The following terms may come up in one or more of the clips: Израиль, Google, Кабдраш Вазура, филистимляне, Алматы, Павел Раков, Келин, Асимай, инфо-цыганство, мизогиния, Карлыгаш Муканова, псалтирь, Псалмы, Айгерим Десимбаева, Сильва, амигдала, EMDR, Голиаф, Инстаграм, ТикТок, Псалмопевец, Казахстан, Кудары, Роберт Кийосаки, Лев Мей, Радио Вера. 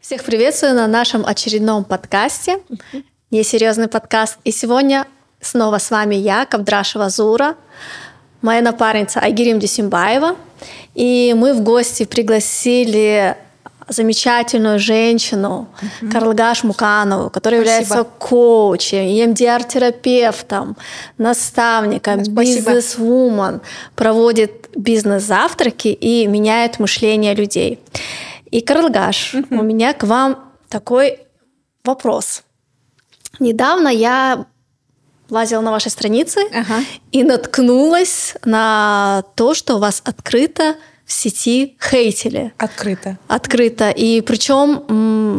Всех приветствую на нашем очередном подкасте. Несерьезный подкаст. И сегодня снова с вами я, Кабдраш Вазура, моя напарница Айгерим Десимбаева. И мы в гости пригласили замечательную женщину Карлыгаш Муканову, которая является коучем, EMDR-терапевтом, наставником, бизнес-вумен, проводит бизнес-завтраки и меняет мышление людей. И, Карлыгаш, у меня к вам такой вопрос. Недавно я лазила на вашей странице и наткнулась на то, что у вас открыто в сети хейтили. Открыто. И причем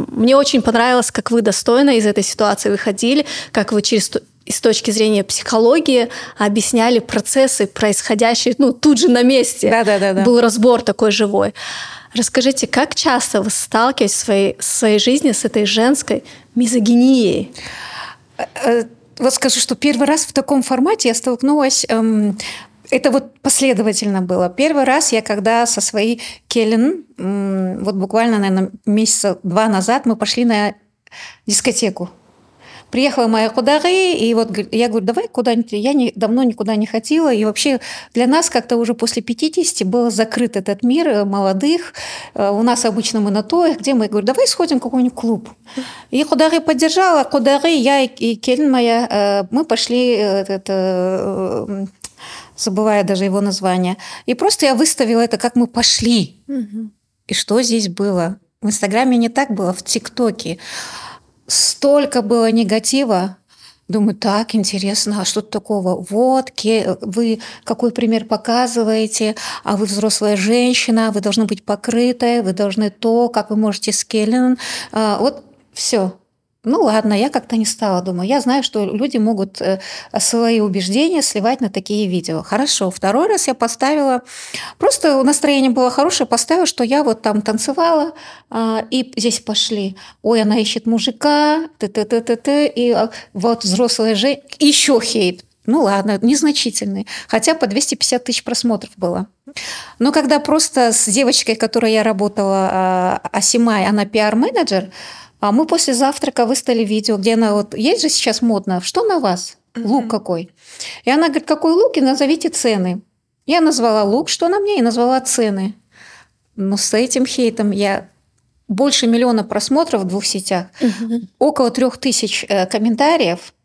мне очень понравилось, как вы достойно из этой ситуации выходили, как вы через... И с точки зрения психологии объясняли процессы, происходящие тут же на месте. Да. Был разбор такой живой. Расскажите, как часто вы сталкиваетесь в своей жизни с этой женской мизогинией? Вот скажу, что первый раз в таком формате я столкнулась... Это вот последовательно было. Первый раз я когда со своей Келин, вот буквально, наверное, месяца два назад, мы пошли на дискотеку. Приехала моя Кудары, и вот я говорю, давай куда-нибудь. Давно никуда не хотела. И вообще для нас как-то уже после 50 был закрыт этот мир молодых. У нас обычно мы на той, где мы говорю, давай сходим в какой-нибудь клуб. И Кудары поддержала. Кудары, я и Келин моя, мы пошли... забывая даже его название. И просто я выставила это, как мы пошли. И что здесь было? В Инстаграме не так было, в ТикТоке. Столько было негатива. Думаю, так, интересно, а что такого? Вот, вы какой пример показываете, а вы взрослая женщина, вы должны быть покрытая, вы должны то, как вы можете с Келлен. Вот все. Ну ладно, я как-то не стала, думаю. Я знаю, что люди могут свои убеждения сливать на такие видео. Хорошо, второй раз я поставила... Просто настроение было хорошее, поставила, что я вот там танцевала, и здесь пошли. Ой, она ищет мужика, и вот взрослая женщина. Еще хейт. Ну ладно, незначительный. Хотя по 250 тысяч просмотров было. Но когда просто с девочкой, которой я работала, Асимай, она пиар-менеджер, а мы после завтрака выставили видео, где она вот... Есть же сейчас модно. Что на вас? Лук какой? И она говорит, какой лук? И назовите цены. Я назвала лук, что на мне, и назвала цены. Но с этим хейтом я... Больше 1 миллиона просмотров в 2 сетях. Около 3000 комментариев.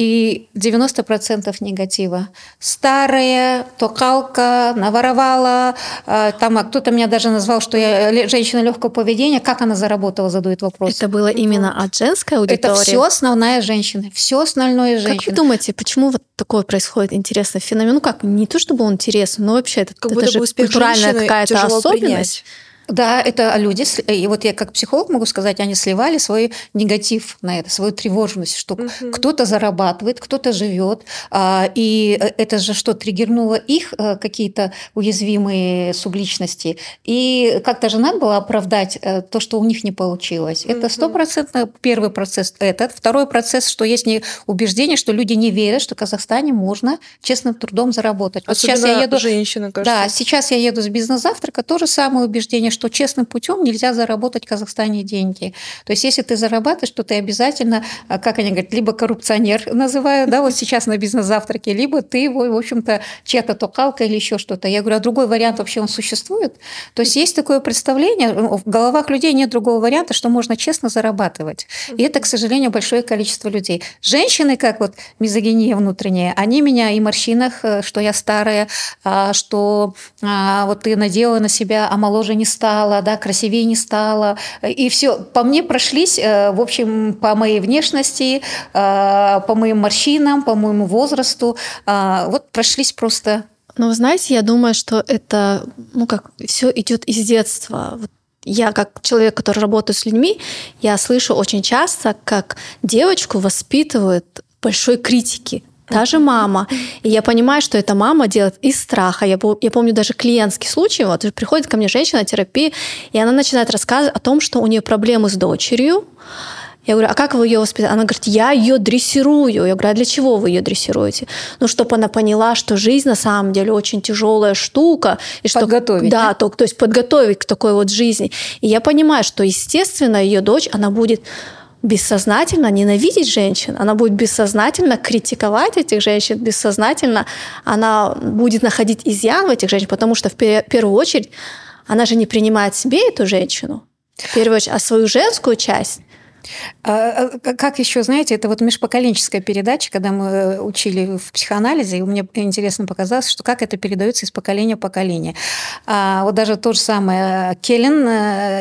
И 90% негатива. Старая, токалка, наворовала. Там кто-то меня даже назвал, что я женщина легкого поведения. Как она заработала, задает вопрос. Это было именно от женской аудитории? Это все основная женщина. Все остальное женщина. Как вы думаете, почему вот такое происходит? Интересный феномен. Ну как, не то чтобы он интересный, но вообще это же культуральная какая-то особенность. Принять. Да, это люди, и вот я как психолог могу сказать, они сливали свой негатив на это, свою тревожность, что кто-то зарабатывает, кто-то живет, и это же что, триггернуло их какие-то уязвимые субличности. И как-то же надо было оправдать то, что у них не получилось. Это 100% первый процесс этот. Второй процесс, что есть убеждение, что люди не верят, что в Казахстане можно честным трудом заработать. Вот сейчас я еду... женщина, кажется. Да, сейчас я еду с бизнес-завтрака, то же самое убеждение, что честным путем нельзя заработать в Казахстане деньги. То есть, если ты зарабатываешь, то ты обязательно, как они говорят, либо коррупционер называю, да, вот сейчас на бизнес-завтраке, либо ты его, в общем-то, чья-то токалка или еще что-то. Я говорю, а другой вариант вообще он существует? То есть, есть такое представление, в головах людей нет другого варианта, что можно честно зарабатывать. И это, к сожалению, большое количество людей. Женщины, как вот мизогиния внутренняя, они меня и в морщинах, что я старая, что вот ты надела на себя, а моложе не стала, да, красивее не стала. И все. По мне прошлись, в общем, по моей внешности, по моим морщинам, по моему возрасту. Вот прошлись просто. Ну, вы знаете, я думаю, что это, как все идет из детства. Вот я, как человек, который работает с людьми, я слышу очень часто, как девочку воспитывают большой критики. Даже мама. И я понимаю, что эта мама делает из страха. Я помню даже клиентский случай. Вот приходит ко мне женщина на терапию, и она начинает рассказывать о том, что у нее проблемы с дочерью. Я говорю, а как вы ее воспитали? Она говорит, я ее дрессирую. Я говорю, а для чего вы ее дрессируете? Ну, чтобы она поняла, что жизнь на самом деле очень тяжелая штука. И что, подготовить. Да, то есть подготовить к такой вот жизни. И я понимаю, что, естественно, ее дочь, она будет бессознательно ненавидеть женщин, она будет бессознательно критиковать этих женщин, бессознательно она будет находить изъян в этих женщинах, потому что в первую очередь она же не принимает себе эту женщину, в первую очередь, а свою женскую часть. Как еще, знаете, это вот межпоколенческая передача, когда мы учили в психоанализе, и мне интересно показалось, что как это передается из поколения в поколение. Вот даже то же самое Келин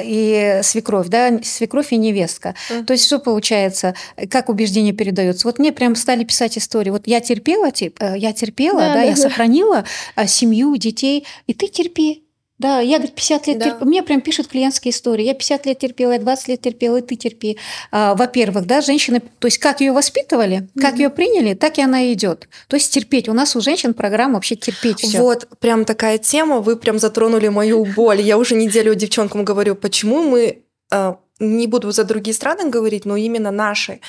и свекровь, да, свекровь и невестка. То есть что получается, как убеждение передается? Вот мне прям стали писать истории. Вот я терпела, типа, я сохранила семью, детей, и ты терпи. Да, я, говорит, 50 лет терпела. Мне прям пишут клиентские истории. Я 50 лет терпела, я 20 лет терпела, и ты терпи. Во-первых, да, женщины, то есть как ее воспитывали, как ее приняли, так и она и идет. То есть терпеть. У нас у женщин программа вообще терпеть все. Вот прям такая тема. Вы прям затронули мою боль. Я уже неделю девчонкам говорю, почему мы... Не буду за другие страны говорить, но именно наши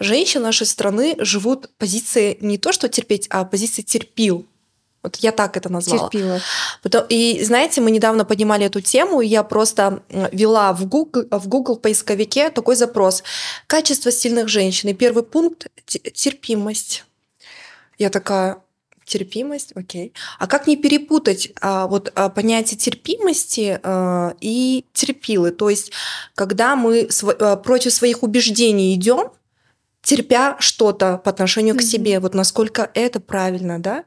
женщины, нашей страны живут позиции не то, что терпеть, а позиции терпил. Вот я так это назвала. Терпила. И знаете, мы недавно поднимали эту тему, и я просто ввела в Google поисковике такой запрос. Качество сильных женщин. И первый пункт – терпимость. Я такая, терпимость, окей. А как не перепутать понятие терпимости и терпилы? То есть, когда мы против своих убеждений идем, терпя что-то по отношению к себе. Вот насколько это правильно, да?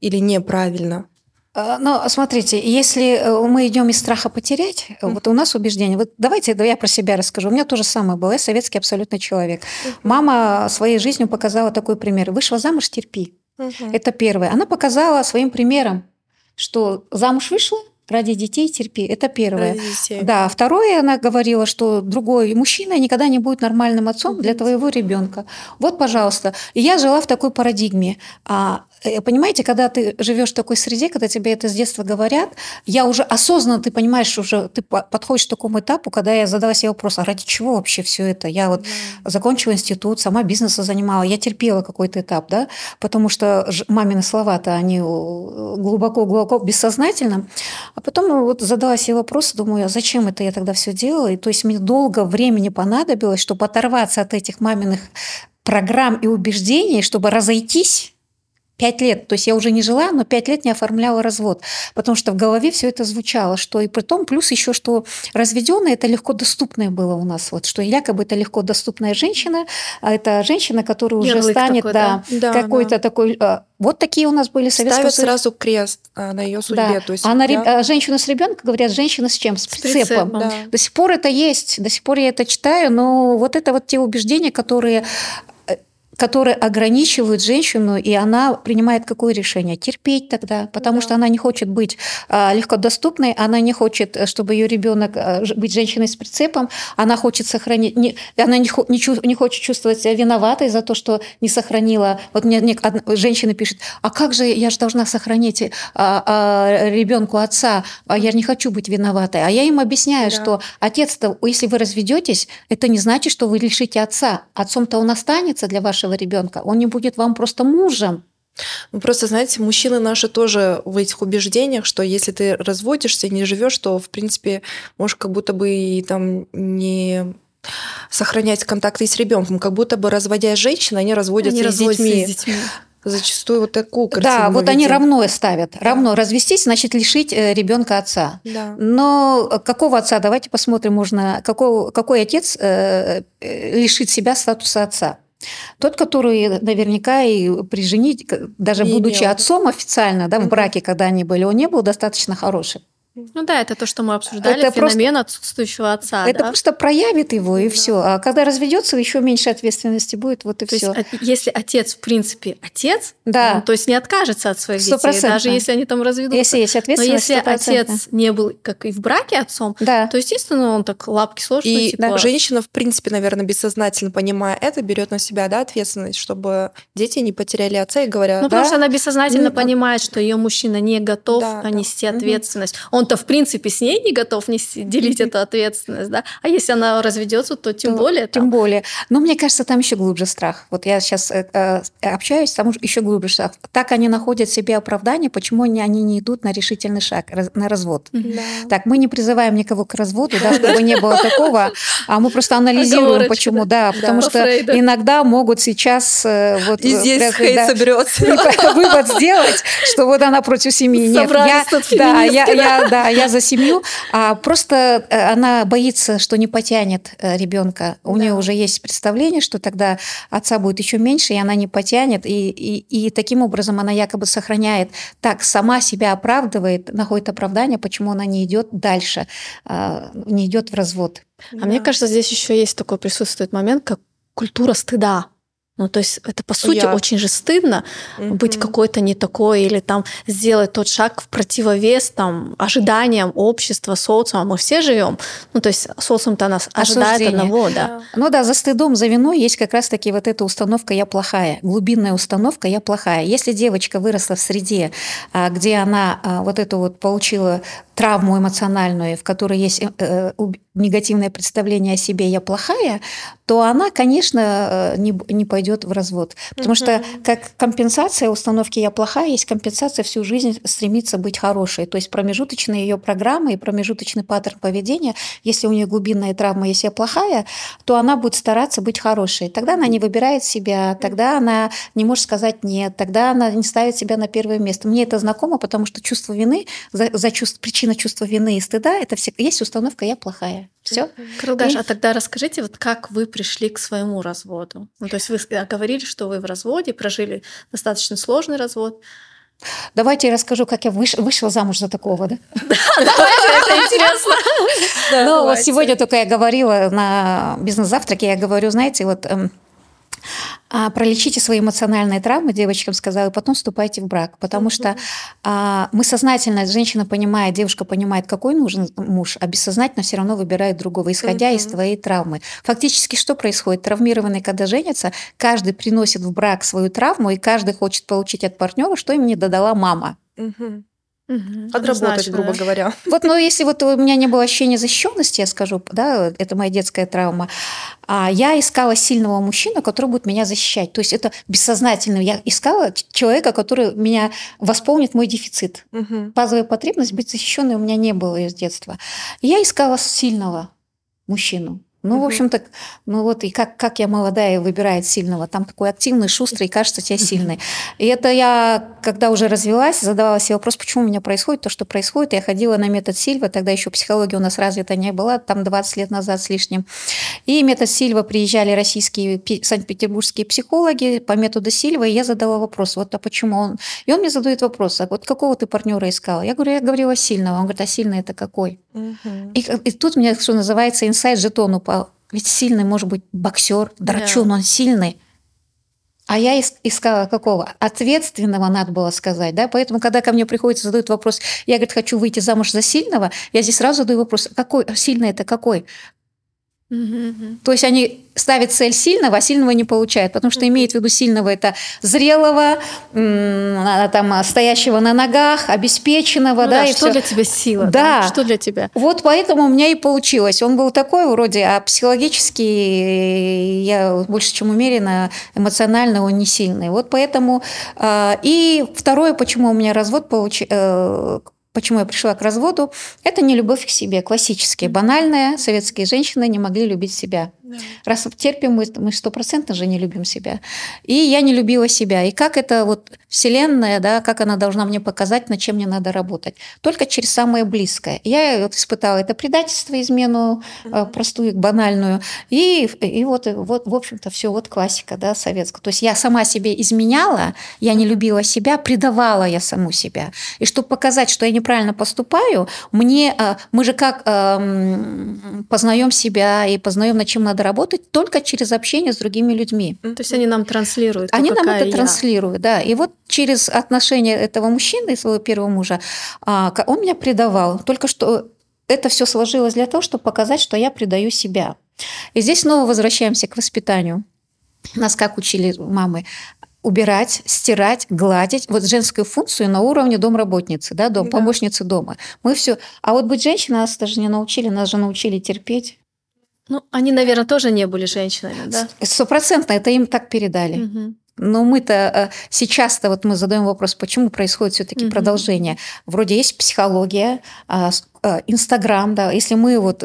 Или неправильно? Ну, смотрите, если мы идем из страха потерять, вот у нас убеждение. Вот давайте я про себя расскажу. У меня то же самое было. Я советский абсолютно человек. Мама своей жизнью показала такой пример. Вышла замуж, терпи. Это первое. Она показала своим примером, что замуж вышла, ради детей терпи. Это первое. Да, второе, она говорила, что другой мужчина никогда не будет нормальным отцом для твоего ребенка. Вот, пожалуйста. И я жила в такой парадигме. Понимаете, когда ты живешь в такой среде, когда тебе это с детства говорят, я уже осознанно, ты понимаешь, уже ты подходишь к такому этапу, когда я задала себе вопрос, а ради чего вообще все это? Я вот закончила институт, сама бизнесом занимала, я терпела какой-то этап, да, потому что мамины слова-то, они глубоко-глубоко бессознательно. А потом вот задала себе вопрос, думаю, а зачем это я тогда все делала? И то есть мне долго времени понадобилось, чтобы оторваться от этих маминых программ и убеждений, чтобы разойтись. 5 лет, то есть я уже не жила, но 5 лет не оформляла развод, потому что в голове все это звучало, что и при том, плюс еще, что разведенная это легко доступное было у нас, вот, что якобы это легко доступная женщина, а это женщина, которая уже ярлык станет такой, да, какой-то такой... Вот такие у нас были советские... Ставят сразу крест на ее судьбе. Да. То есть, а на женщину с ребенком говорят, женщина с чем? С прицепом. Да. До сих пор это есть, до сих пор я это читаю, но вот это вот те убеждения, которые ограничивают женщину, и она принимает какое решение? Терпеть тогда, потому что она не хочет быть легкодоступной, она не хочет, чтобы ее ребенок быть женщиной с прицепом, она хочет сохранить, она не хочет чувствовать себя виноватой за то, что не сохранила. Вот мне женщина пишет, а как же я же должна сохранить ребенку отца, я не хочу быть виноватой. А я им объясняю, что отец-то, если вы разведетесь, это не значит, что вы лишите отца. Отцом-то он останется для вашего ребенка, он не будет вам просто мужем. Ну, просто, знаете, мужчины наши тоже в этих убеждениях, что если ты разводишься, не живешь, то, в принципе, можешь как будто бы и там не сохранять контакты с ребенком, как будто бы разводя женщин, они разводятся с детьми. Зачастую вот такую картину. Да, вот они равное ставят. Равно развестись, значит, лишить ребенка отца. Да. Но какого отца, давайте посмотрим, можно, какой отец лишит себя статуса отца? Тот, который наверняка и при жене, даже будучи отцом официально, да, в браке, когда они были, он не был достаточно хорошим. Ну да, это то, что мы обсуждали, это феномен отсутствующего отца. Это просто проявит его, и все. А когда разведется, еще меньше ответственности будет, вот и все. Если отец, в принципе, отец, он, то есть не откажется от своих детей, даже если они там разведутся. Если есть ответственность, но если 100%. Отец не был, как и в браке, отцом, то, естественно, он так лапки сложит. И женщина, в принципе, наверное, бессознательно, понимая это, берет на себя ответственность, чтобы дети не потеряли отца, и говорят... Ну, потому что она бессознательно понимает, что ее мужчина не готов нести ответственность. Он он-то, в принципе, с ней не готов нести, делить эту ответственность, да? А если она разведется, то тем более. Тем более. Но мне кажется, там еще глубже страх. Вот я сейчас общаюсь, там еще глубже страх. Так они находят в себе оправдание, почему они не идут на решительный шаг, на развод. Так, мы не призываем никого к разводу, да, чтобы не было такого, а мы просто анализируем, почему, да, потому что иногда могут сейчас... И здесь хейт соберется. Вывод сделать, что вот она против семьи. Нет, я за семью. А просто она боится, что не потянет ребенка. У нее уже есть представление, что тогда отца будет еще меньше, и она не потянет. И таким образом она якобы сохраняет, так сама себя оправдывает, находит оправдание, почему она не идет дальше, не идет в развод. А мне кажется, здесь еще есть такой присутствует момент, как культура стыда. Ну, то есть это, по сути, очень же стыдно быть какой-то не такой или там сделать тот шаг в противовес там, ожиданиям общества, социума. Мы все живем. Ну, то есть социум-то нас ожидает одного. Да. Ну да, за стыдом, за виной есть как раз-таки вот эта установка «я плохая», глубинная установка «я плохая». Если девочка выросла в среде, где она вот эту вот получила травму эмоциональную, в которой есть негативное представление о себе «я плохая», то она, конечно, не пойдет в развод. Потому что как компенсация установки «я плохая» есть компенсация всю жизнь стремиться быть хорошей. То есть промежуточные ее программы и промежуточный паттерн поведения, если у нее глубинная травма, если «я плохая», то она будет стараться быть хорошей. Тогда она не выбирает себя, тогда она не может сказать «нет», тогда она не ставит себя на первое место. Мне это знакомо, потому что чувство вины, причина чувства вины и стыда – это есть установка «я плохая». Все. Карлыгаш, а тогда расскажите, вот как вы пришли к своему разводу? Ну, то есть вы говорили, что вы в разводе, прожили достаточно сложный развод. Давайте я расскажу, как я вышла замуж за такого, да? Да, это интересно. Ну, вот сегодня только я говорила на бизнес-завтраке, я говорю, знаете, вот... Пролечите свои эмоциональные травмы, девочкам сказала, и потом вступайте в брак. Потому что мы сознательно, женщина понимает, девушка понимает, какой нужен муж, а бессознательно все равно выбирает другого, исходя из твоей травмы. Фактически что происходит? Травмированные, когда женятся, каждый приносит в брак свою травму, и каждый хочет получить от партнера, что им не додала мама. Отработать, грубо говоря. Вот, но если вот у меня не было ощущения защищенности, я скажу, да, это моя детская травма, я искала сильного мужчину, который будет меня защищать. То есть это бессознательно. Я искала человека, который меня восполнит мой дефицит. Базовая потребность быть защищенной у меня не было с детства. Я искала сильного мужчину. Ну, в общем-то, ну вот и как я молодая выбираю сильного. Там такой активный, шустрый, и кажется, тебя сильный. И это я, когда уже развелась, задавала себе вопрос, почему у меня происходит то, что происходит. Я ходила на метод Сильва, тогда еще психология у нас развита не была, там 20 лет назад с лишним. И метод Сильва приезжали российские, санкт-петербургские психологи по методу Сильва, и я задала вопрос, вот а почему он... И он мне задает вопрос, а вот какого ты партнера искала? Я говорю, я говорила сильного. Он говорит, а сильный это какой? И тут мне, что называется, инсайт, жетон упал. Ведь сильный может быть боксер, драчун, он сильный. А я искала какого? Ответственного, надо было сказать. Да? Поэтому, когда ко мне приходится, задают вопрос, я, говорит, хочу выйти замуж за сильного, я здесь сразу задаю вопрос, какой сильный это какой? То есть они ставят цель сильного, а сильного не получают, потому что имеет в виду сильного это зрелого, там, стоящего на ногах, обеспеченного. Ну да, и что все. Для тебя сила? Да. Да. Что для тебя? Вот поэтому у меня и получилось. Он был такой вроде, а психологически, я больше чем уверена, эмоционально он не сильный. Вот поэтому... И второе, почему у меня развод получился... Почему я пришла к разводу? Это не любовь к себе, классические, банальные. Советские женщины не могли любить себя. Да. Раз терпим, мы 100% же не любим себя. И я не любила себя. И как это вот вселенная, да, как она должна мне показать, над чем мне надо работать? Только через самое близкое. Я вот испытала это предательство, измену простую, банальную. И вот, в общем-то, все вот классика, да, советская. То есть я сама себе изменяла, я не любила себя, предавала я саму себя. И чтобы показать, что я не правильно поступаю, мы же как познаем себя и познаем, над чем надо работать, только через общение с другими людьми. То есть они нам транслируют. Они нам это транслируют, да. И вот через отношения этого мужчины, своего первого мужа, он меня предавал. Только что это все сложилось для того, чтобы показать, что я предаю себя. И здесь снова возвращаемся к воспитанию. Нас как учили мамы? убирать, стирать, гладить, вот женскую функцию на уровне домработницы, да, дом, да, помощницы дома. Мы все. А вот быть женщиной нас даже не научили, нас же научили терпеть. Ну, они, наверное, тоже не были женщинами, да? 100% это им так передали. Угу. Но мы-то сейчас-то вот мы задаем вопрос, почему происходит все-таки продолжение. Вроде есть психология, Инстаграм, да, если мы вот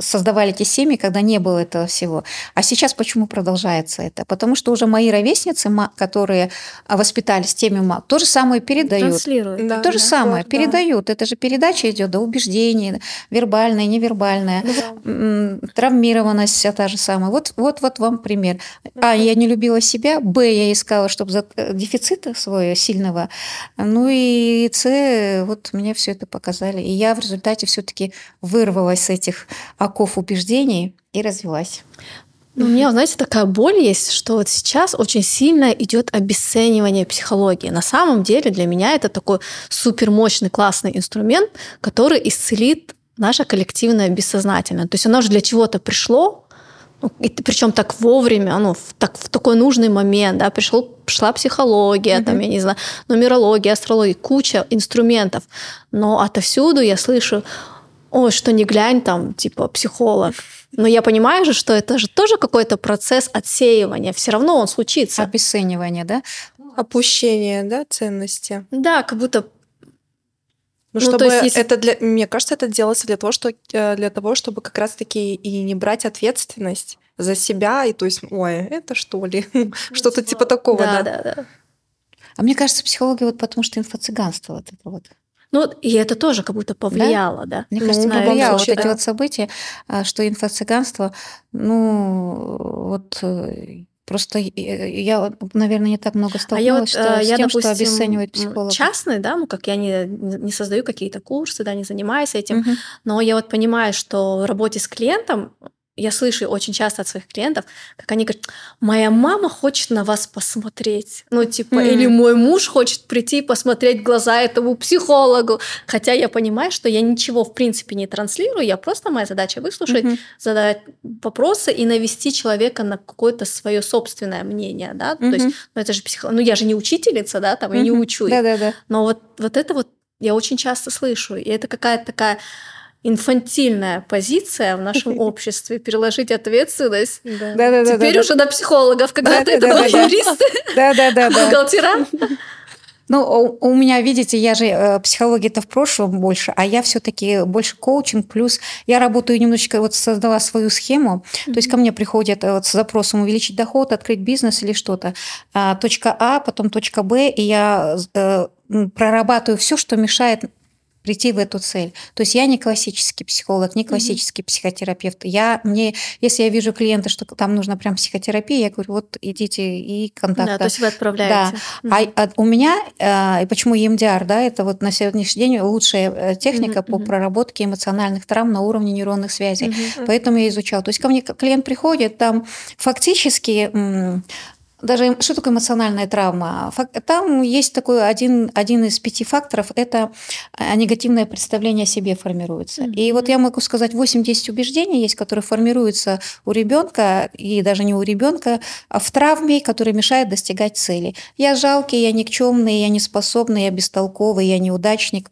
создавали эти семьи, когда не было этого всего. А сейчас почему продолжается это? Потому что уже мои ровесницы, которые воспитались теми мам, то же самое передают. Транслируют. Да, то же самое передают. Да. Это же передача идет до убеждений, вербальная, невербальная, да, травмированность вся та же самая. Вот вам пример. А, я не любила себя, Б, я искала, чтобы за дефицит своего сильного, ну и С, вот мне все это показали. И я в результате все-таки вырвалась с этих оков убеждений и развелась. У меня, знаете, такая боль есть, что вот сейчас очень сильно идет обесценивание психологии. На самом деле для меня это такой супермощный, классный инструмент, который исцелит наше коллективное бессознательное. То есть оно же для чего-то пришло, причем так вовремя, ну, в такой нужный момент, да, пришла психология, там, я не знаю, нумерология, астрология, куча инструментов. Но отовсюду я слышу, ой, что не глянь, там, типа, психолог. Но я понимаю же, что это же тоже какой-то процесс отсеивания. Все равно он случится. Обесценивание, да? Опущение, да, ценности. Да, как будто... Ну, то есть, это для, мне кажется, это делается для того, чтобы как раз-таки и не брать ответственность за себя, и то есть, ой, это что ли? Что-то типа такого, да? Да. А мне кажется, психология вот потому что инфо-цыганство вот это вот. Ну, и это тоже как будто повлияло, да? Мне кажется, повлияло вот эти вот события, что инфо-цыганство, ну, вот... Просто я, наверное, не так много сталкивалась с тем, допустим, что обесценивает психолог. Частный, да, ну как я не создаю какие-то курсы, да, не занимаюсь этим, но я вот понимаю, что в работе с клиентом я слышу очень часто от своих клиентов, как они говорят: моя мама хочет на вас посмотреть. Ну, типа, или мой муж хочет прийти и посмотреть в глаза этому психологу. Хотя я понимаю, что я ничего, в принципе, не транслирую. Я просто, моя задача выслушать, задать вопросы и навести человека на какое-то свое собственное мнение. Да? То есть, ну, это же психолог. Ну, я же не учительница, да, там, я не учу. Да-да-да. Но вот это вот я очень часто слышу. И это какая-то такая инфантильная позиция в нашем обществе, переложить ответственность. Да. Теперь уже на психологов, когда-то это на юристы, бухгалтера. Ну, у меня, видите, я же психология-то в прошлом больше, а я все-таки больше коучинг, плюс я работаю немножечко, вот создала свою схему, то есть ко мне приходят вот с запросом увеличить доход, открыть бизнес или что-то. Точка А, потом точка Б, и я прорабатываю все, что мешает прийти в эту цель. То есть я не классический психолог, не классический психотерапевт. Если я вижу клиента, что там нужна прям психотерапия, я говорю, вот идите и контакты. Да, то есть вы отправляете. Да. А у меня, и почему EMDR, да, это вот на сегодняшний день лучшая техника по проработке эмоциональных травм на уровне нейронных связей. Поэтому я изучала. То есть ко мне клиент приходит, там фактически... Даже что такое эмоциональная травма? Там есть такой один из 5 факторов, это негативное представление о себе формируется. И вот я могу сказать, 8-10 убеждений есть, которые формируются у ребенка и даже не у ребенка, а в травме, которые мешают достигать цели. Я жалкий, я никчемный, я неспособный, я бестолковый, я неудачник,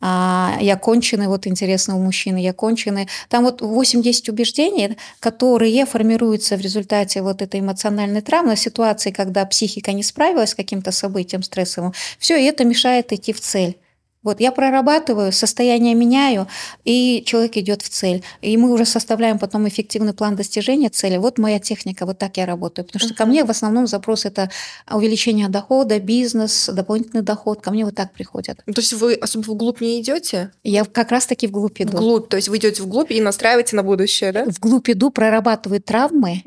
я конченый, вот интересно у мужчины, я конченый. Там вот 8-10 убеждений, которые формируются в результате вот этой эмоциональной травмы, ситуации, когда психика не справилась с каким-то событием стрессовым, все это мешает идти в цель. Вот я прорабатываю, состояние меняю, и человек идет в цель. И мы уже составляем потом эффективный план достижения цели. Вот моя техника, вот так я работаю. Потому что ко мне в основном запрос – это увеличение дохода, бизнес, дополнительный доход. Ко мне вот так приходят. То есть вы особо вглубь не идете? Я как раз-таки вглубь иду. Вглубь, то есть вы идете вглубь и настраиваете на будущее, да? Вглубь иду, прорабатываю травмы.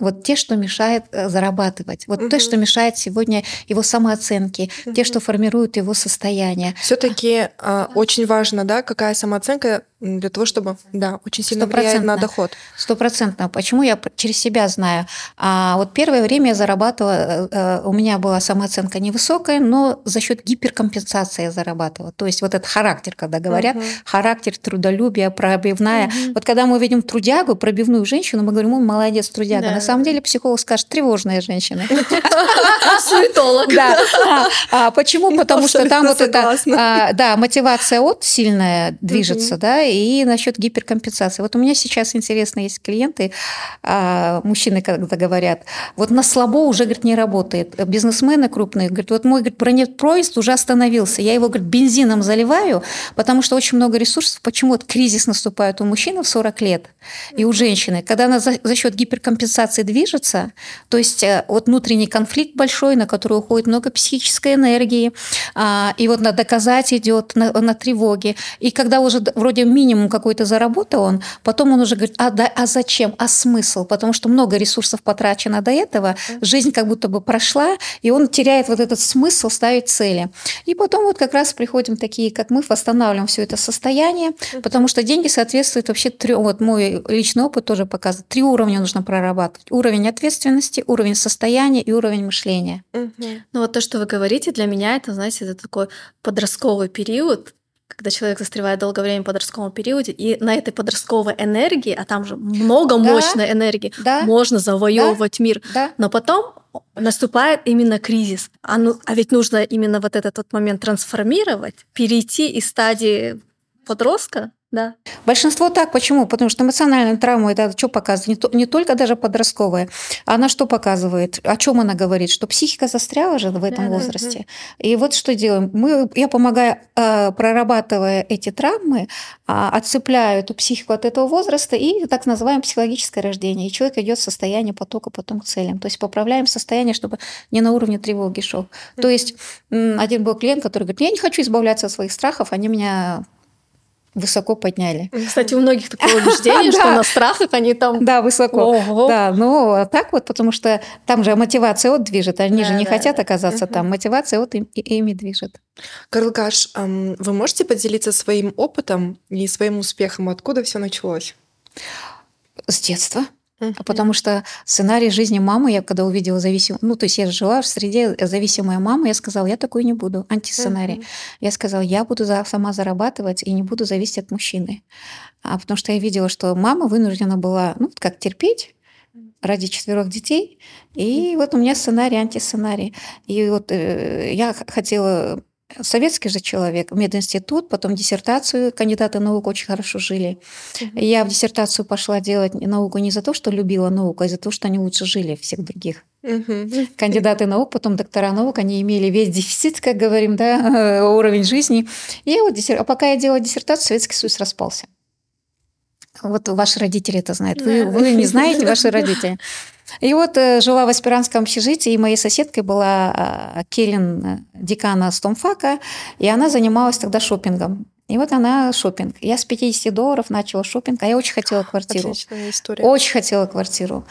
Вот те, что мешает зарабатывать, вот то, что мешает сегодня его самооценке, те, что формируют его состояние. Все-таки очень важно, да, какая самооценка для того, чтобы, да, очень сильно влияет на доход. 100%. Почему я через себя знаю? Вот первое время я зарабатывала, у меня была самооценка невысокая, но за счет гиперкомпенсации я зарабатывала. То есть вот этот характер, когда говорят, характер, трудолюбие, пробивная. Вот когда мы видим трудягу, пробивную женщину, мы говорим, молодец, трудяга. Да. На самом деле психолог скажет, тревожная женщина. Суетолог. Почему? Потому что там вот эта мотивация от сильная движется, да, и насчет гиперкомпенсации. Вот у меня сейчас интересно есть клиенты, мужчины, когда говорят, вот на слабо уже, говорит, не работает. Бизнесмены крупные, говорят, вот мой, говорит, бронепоезд уже остановился. Я его, говорит, бензином заливаю, потому что очень много ресурсов. Почему вот кризис наступает у мужчин в 40 лет и у женщины? Когда она за счет гиперкомпенсации движется, то есть вот внутренний конфликт большой, на который уходит много психической энергии, и вот на доказать идет, на тревоге. И когда уже вроде минимум какой-то заработал он, потом он уже говорит, да, а зачем, а смысл? Потому что много ресурсов потрачено до этого, жизнь как будто бы прошла, и он теряет вот этот смысл ставить цели. И потом вот как раз приходим такие, как мы, восстанавливаем все это состояние, потому что деньги соответствуют вообще трем, вот мой личный опыт тоже показывает, 3 уровня нужно прорабатывать. Уровень ответственности, уровень состояния и уровень мышления. Ну вот то, что вы говорите, для меня это, знаете, это такой подростковый период, когда человек застревает долгое время в подростковом периоде, и на этой подростковой энергии, а там же много мощной энергии, можно завоевывать мир. Но потом наступает именно кризис. А ведь нужно именно вот этот вот момент трансформировать, перейти из стадии подростка. Да. Большинство так. Почему? Потому что эмоциональная травма, это что показывает? Не только даже подростковая. Она что показывает? О чем она говорит? Что психика застряла же в этом возрасте. И вот что делаем? Я помогаю, прорабатывая эти травмы, отцепляю эту психику от этого возраста и так называем психологическое рождение. И человек идет в состояние потока потом к целям. То есть поправляем состояние, чтобы не на уровне тревоги шел. То есть один был клиент, который говорит, я не хочу избавляться от своих страхов, они меня высоко подняли. Кстати, у многих такое убеждение, что на страхах они там... Да, высоко. Ого. Да, ну так вот, потому что там же мотивация от движет, они же не хотят оказаться там, мотивация от ими движет. Карлыгаш, вы можете поделиться своим опытом и своим успехом, откуда все началось? С детства. Потому что сценарий жизни мамы, я когда увидела зависимую... Ну, то есть я жила в среде зависимой мамы, я сказала, я такой не буду, антисценарий. Я сказала, я буду сама зарабатывать и не буду зависеть от мужчины. Потому что я видела, что мама вынуждена была, ну, как терпеть, ради 4 детей. И вот у меня сценарий, антисценарий. И вот я хотела... Советский же человек, мединститут, потом диссертацию, кандидаты наук очень хорошо жили. Я в диссертацию пошла делать науку не за то, что любила науку, а за то, что они лучше жили всех других. Кандидаты наук, потом доктора наук, они имели весь дефицит, как говорим, да, уровень жизни. И вот, пока я делала диссертацию, Советский Союз распался. Вот ваши родители это знают. Вы не знаете, ваши родители. И вот жила в аспирантском общежитии, и моей соседкой была Келин, декана стомфака, и она занималась тогда шопингом. И вот она шопинг. Я с $50 начала шопинг, а я очень хотела квартиру. Отличная история. Очень хотела квартиру.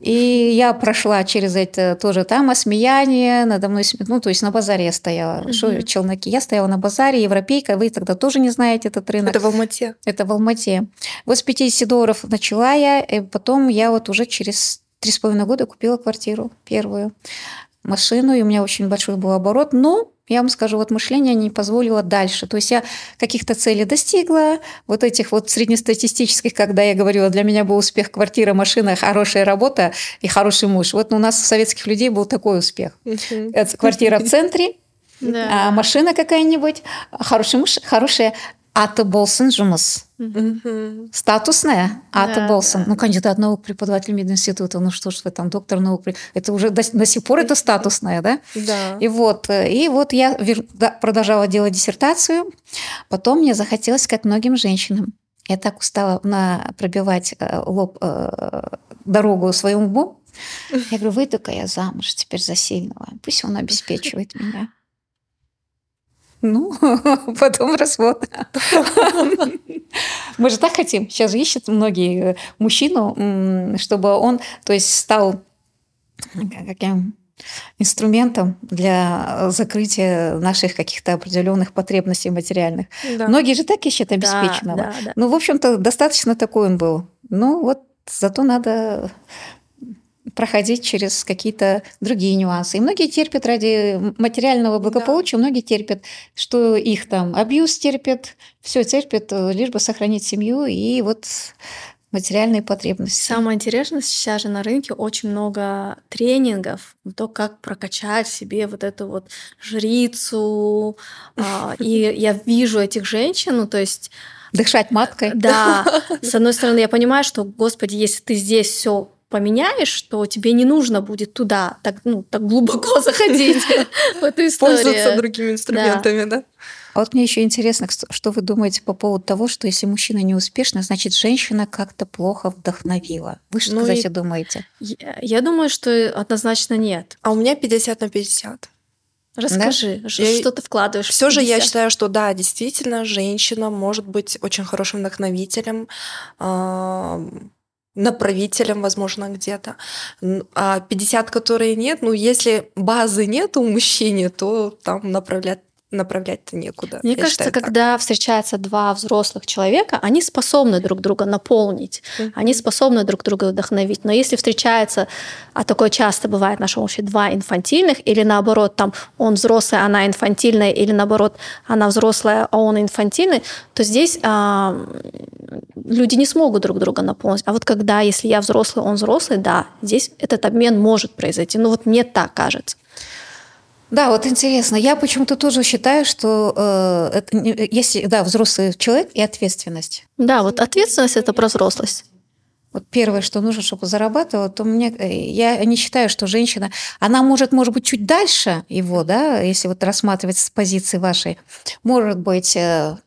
И я прошла через это тоже там осмеяние, надо мной, ну, то есть на базаре я стояла, челноки. Я стояла на базаре, европейка, вы тогда тоже не знаете этот рынок. Это в Алмате. Это в Алмате. Вот с $50 начала я, и потом я вот уже через 3,5 года купила квартиру первую, машину, и у меня очень большой был оборот, но я вам скажу, вот мышление не позволило дальше. То есть я каких-то целей достигла, вот этих вот среднестатистических, когда я говорила, для меня был успех квартира, машина, хорошая работа и хороший муж. Вот у нас у советских людей был такой успех. Это квартира в центре, машина какая-нибудь, хороший муж, хорошая. Аты болсын жұмыс. Статусная аты болсын. Ну, кандидат наук, преподаватель мединститута, ну что ж вы там, доктор наук. Это уже до сих пор это статусное, да? Да. И вот я продолжала делать диссертацию. Потом мне захотелось, как многим женщинам. Я так устала пробивать дорогу своему уму. Я говорю, выйду-ка я замуж теперь за сильного. Пусть он обеспечивает меня. Ну, потом развод. Мы же так хотим. Сейчас же ищут многие мужчину, чтобы он, то есть, стал инструментом для закрытия наших каких-то определенных потребностей материальных. Да. Многие же так ищут обеспеченного. Да, да, да. Ну, в общем-то, достаточно такой он был. Ну, вот зато надо проходить через какие-то другие нюансы. И многие терпят ради материального благополучия, да. Многие терпят, что их там абьюз терпят, все терпят, лишь бы сохранить семью и вот материальные потребности. Самое интересное, сейчас же на рынке очень много тренингов на то, как прокачать себе вот эту вот жрицу. И я вижу этих женщин, ну, то есть... Дышать маткой. Да. С одной стороны, я понимаю, что, Господи, если ты здесь все поменяешь, то тебе не нужно будет туда так, ну, так глубоко заходить в эту историю. Пользоваться другими инструментами, да? А вот мне еще интересно, что вы думаете по поводу того, что если мужчина неуспешный, значит, женщина как-то плохо вдохновила. Вы что за это думаете? Я думаю, что однозначно нет. А у меня 50/50. Расскажи, да? Что ты вкладываешь? Все же я считаю, что да, действительно, женщина может быть очень хорошим вдохновителем, направителем, возможно, где-то. А 50, которые нет, ну, если базы нет у мужчины, то там направлять-то некуда. Мне кажется, когда встречаются два взрослых человека, они способны друг друга наполнить, они способны друг друга вдохновить. Но если встречается, а такое часто бывает в нашем обществе, два инфантильных, или наоборот, там он взрослый, она инфантильная, или наоборот, она взрослая, а он инфантильный, то здесь люди не смогут друг друга наполнить. А вот когда, если я взрослый, он взрослый, да, здесь этот обмен может произойти. Ну вот мне так кажется. Да, вот интересно. Я почему-то тоже считаю, что есть, да, взрослый человек и ответственность. Да, вот ответственность – это про взрослость. Вот первое, что нужно, чтобы зарабатывала, то мне, я не считаю, что женщина, она может быть, чуть дальше его, да, если вот рассматривать с позиции вашей, может быть,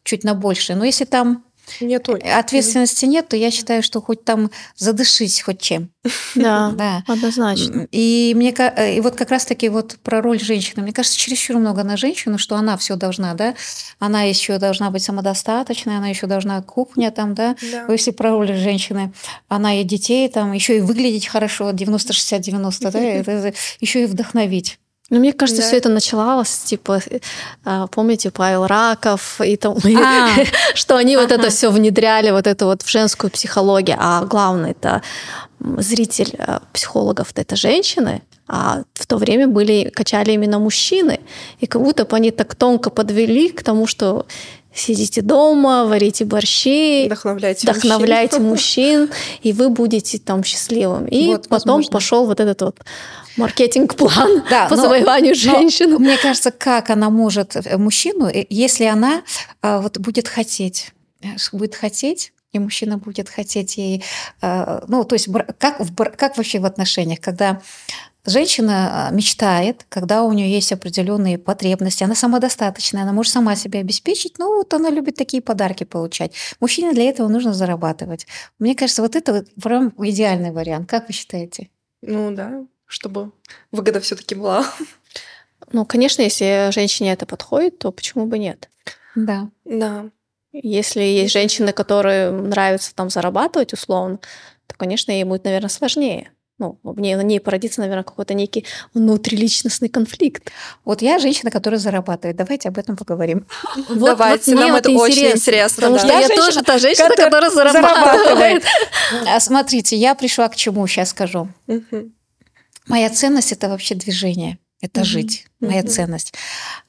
чуть на больше, но если там нету ответственности нет, то я считаю, что хоть там задышись хоть чем. Да, да. Однозначно. И вот как раз-таки вот про роль женщины. Мне кажется, чересчур много на женщину, что она все должна, да? Она еще должна быть самодостаточной, она еще должна кухня там, да? Да. Если про роль женщины, она и детей там, еще и выглядеть хорошо, 90-60-90, да? Еще и вдохновить. Ну, мне кажется, да. Все это началось, типа, помните, Павел Раков, и там, что они вот это все внедряли, вот это вот в женскую психологию. А главное, это зритель психологов, это женщины, а в то время качали именно мужчины. И как будто бы они так тонко подвели к тому, что сидите дома, варите борщи, вдохновляйте мужчин, и вы будете там счастливым. И вот, потом пошел вот этот вот маркетинг-план по завоеванию женщин. Мне кажется, как она может мужчину, если она вот будет хотеть, и мужчина будет хотеть ей, ну, то есть как вообще в отношениях, когда женщина мечтает, когда у нее есть определенные потребности, она самодостаточная, она может сама себя обеспечить, но вот она любит такие подарки получать. Мужчине для этого нужно зарабатывать. Мне кажется, вот это вот прям идеальный вариант. Как вы считаете? Ну да, чтобы выгода все-таки была. Ну, конечно, если женщине это подходит, то почему бы нет? Да. Да. Если есть женщины, которые нравится там зарабатывать условно, то, конечно, ей будет, наверное, сложнее. Ну, на ней породится, наверное, какой-то некий внутриличностный конфликт. Вот я женщина, которая зарабатывает. Давайте об этом поговорим. Давайте, нам это очень интересно. Потому что я тоже та женщина, которая зарабатывает. Смотрите, я пришла к чему, сейчас скажу. Моя ценность – это вообще движение. Это жить, моя ценность.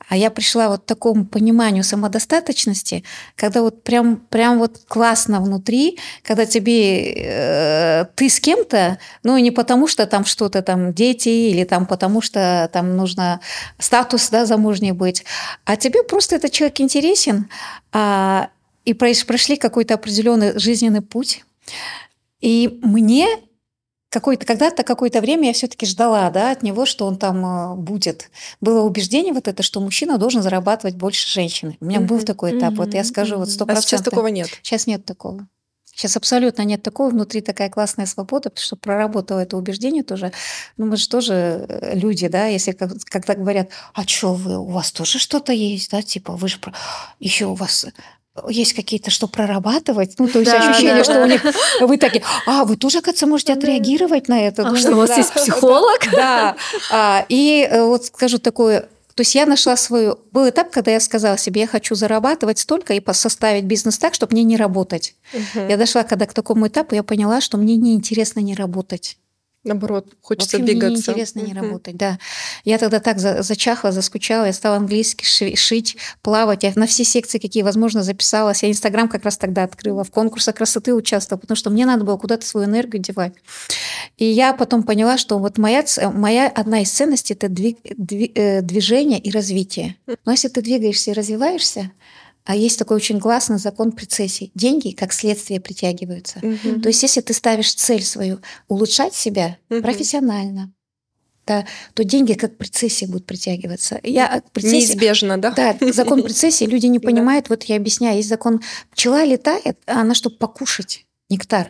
А я пришла вот к такому пониманию самодостаточности, когда вот прям вот классно внутри, когда ты с кем-то, ну не потому что там что-то там дети или там потому что там нужно статус, да, замужней быть, а тебе просто этот человек интересен, и прошли какой-то определенный жизненный путь, и мне когда-то какое-то время я все-таки ждала, да, от него, что он там будет. Было убеждение вот это, что мужчина должен зарабатывать больше женщины. У меня был такой этап, вот я скажу, вот 100%. А сейчас такого нет? Сейчас нет такого. Сейчас абсолютно нет такого. Внутри такая классная свобода, потому что проработала это убеждение тоже. Ну, мы же тоже люди, да, если когда говорят, а что вы, у вас тоже что-то есть, да, типа вы же еще у вас есть какие-то, что прорабатывать? Ну, то есть ощущение, что у них... Вы такие, вы тоже, кажется, можете отреагировать на это. Что у вас есть психолог? Да. И вот скажу такое... То есть я нашла свою... Был этап, когда я сказала себе, я хочу зарабатывать столько и составить бизнес так, чтобы мне не работать. Я дошла когда к такому этапу, я поняла, что мне неинтересно не работать. Наоборот, хочется двигаться. Мне неинтересно не работать, да. Я тогда так зачахла, заскучала, я стала английский шить, плавать. Я на все секции, какие возможно, записалась. Я Инстаграм как раз тогда открыла, в конкурсах красоты участвовала, потому что мне надо было куда-то свою энергию девать. И я потом поняла, что вот моя одна из ценностей – это движение и развитие. Но если ты двигаешься и развиваешься, а есть такой очень классный закон прецессии. Деньги, как следствие, притягиваются. Угу. То есть если ты ставишь цель свою улучшать себя профессионально, да, то деньги как прецессия будут притягиваться. Неизбежно, да? Да, закон прецессии люди не понимают. Вот я объясняю. Есть закон. Пчела летает, а она, чтобы покушать нектар,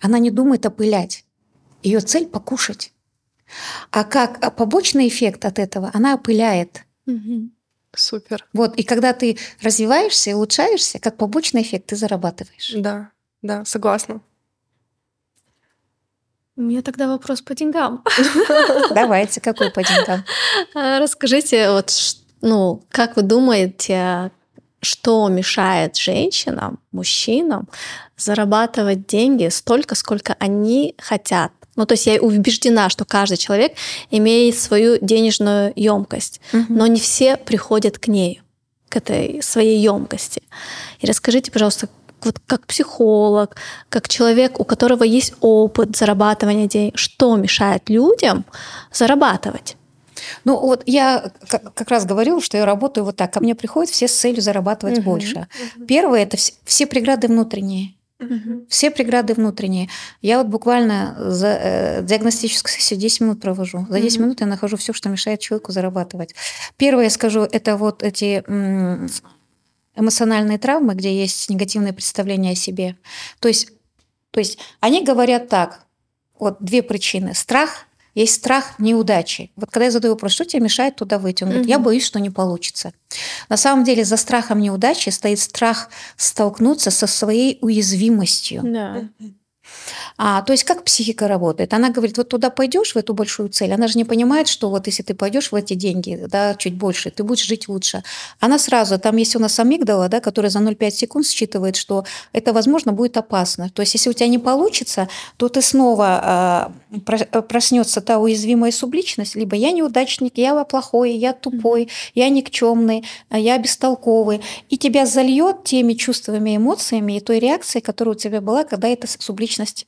она не думает опылять. Ее цель – покушать. А как побочный эффект от этого? Она опыляет. Угу. Супер. Вот, и когда ты развиваешься и улучшаешься, как побочный эффект ты зарабатываешь. Да, да, согласна. У меня тогда вопрос по деньгам. Давайте, какой по деньгам? Расскажите, вот, ну, как вы думаете, что мешает женщинам, мужчинам зарабатывать деньги столько, сколько они хотят? Ну, то есть я убеждена, что каждый человек имеет свою денежную емкость, но не все приходят к ней, к этой своей емкости. И расскажите, пожалуйста, вот как психолог, как человек, у которого есть опыт зарабатывания денег, что мешает людям зарабатывать? Ну, вот я как раз говорила, что я работаю вот так. Ко мне приходят все с целью зарабатывать больше. Первое – это все преграды внутренние. Все преграды внутренние. Я вот буквально за диагностическую сессию 10 минут провожу. За 10 минут я нахожу все, что мешает человеку зарабатывать. Первое, я скажу, это вот эти эмоциональные травмы, где есть негативное представление о себе. То есть они говорят так, вот две причины. Страх. Есть страх неудачи. Вот когда я задаю вопрос, что тебе мешает туда выйти? Он говорит, я боюсь, что не получится. На самом деле за страхом неудачи стоит страх столкнуться со своей уязвимостью. Да. То есть как психика работает? Она говорит, вот туда пойдешь в эту большую цель. Она же не понимает, что вот если ты пойдешь в эти деньги, да, чуть больше, ты будешь жить лучше. Она сразу, там есть у нас амигдала, да, которая за 0,5 секунд считывает, что это, возможно, будет опасно. То есть если у тебя не получится, то ты снова проснется та уязвимая субличность, либо я неудачник, я плохой, я тупой, я никчемный, я бестолковый. И тебя зальет теми чувствами, эмоциями и той реакцией, которая у тебя была, когда эта субличность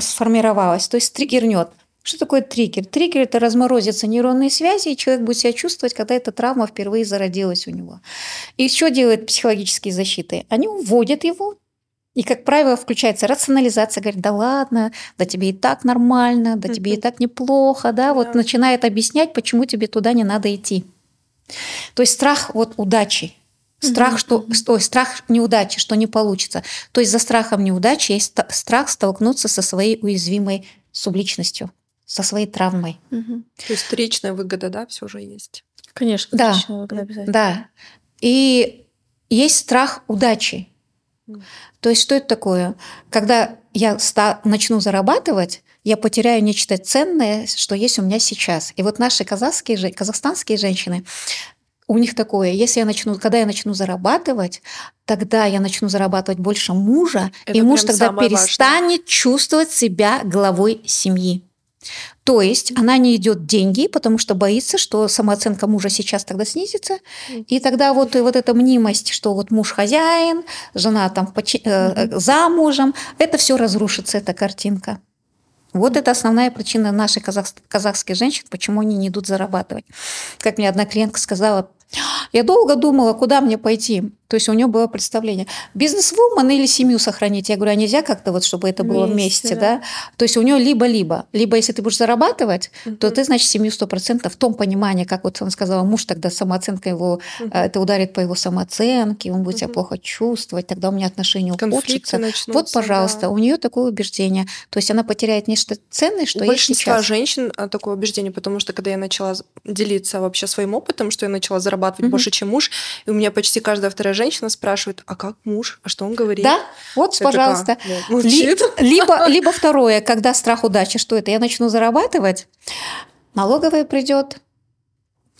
сформировалась, то есть триггернет. Что такое триггер? Триггер – это разморозятся нейронные связи, и человек будет себя чувствовать, когда эта травма впервые зародилась у него. И что делают психологические защиты? Они уводят его, и, как правило, включается рационализация, говорит, да ладно, да тебе и так нормально, да тебе и так неплохо, да, вот начинает объяснять, почему тебе туда не надо идти. То есть страх от удачи. Страх неудачи, что не получится. То есть за страхом неудачи есть страх столкнуться со своей уязвимой субличностью, со своей травмой. То есть вторичная выгода, да, все же есть? Конечно, вторичная выгода обязательно. Да. И есть страх удачи. То есть что это такое? Когда я начну зарабатывать, я потеряю нечто ценное, что есть у меня сейчас. И вот наши казахстанские женщины... У них такое, когда я начну зарабатывать, тогда я начну зарабатывать больше мужа, и муж тогда перестанет чувствовать себя главой семьи. То есть она не идет деньги, потому что боится, что самооценка мужа сейчас тогда снизится, и тогда вот эта мнимость, что вот муж хозяин, жена там замужем, это все разрушится, эта картинка. Вот это основная причина наших казахских женщин, почему они не идут зарабатывать. Как мне одна клиентка сказала, я долго думала, куда мне пойти. То есть у нее было представление, бизнес-вумен или семью сохранить. Я говорю, а нельзя как-то вот, чтобы это было вместе, да? То есть у нее либо-либо. Либо если ты будешь зарабатывать, то ты, значит, семью 100%. В том понимании, как вот она сказала, муж тогда самооценка его, это ударит по его самооценке, он будет себя плохо чувствовать, тогда у меня отношения ухудшатся. Вот, пожалуйста, у нее такое убеждение. То есть она потеряет нечто ценное, что есть сейчас. У большинства женщин такое убеждение, потому что когда я начала делиться вообще своим опытом, что я начала зарабатывать, зарабатывать больше, чем муж. И у меня почти каждая вторая женщина спрашивает, а как муж? А что он говорит? Да, вот, я пожалуйста. Такая, вот, либо второе, когда страх удачи, что это? Я начну зарабатывать, налоговая придет.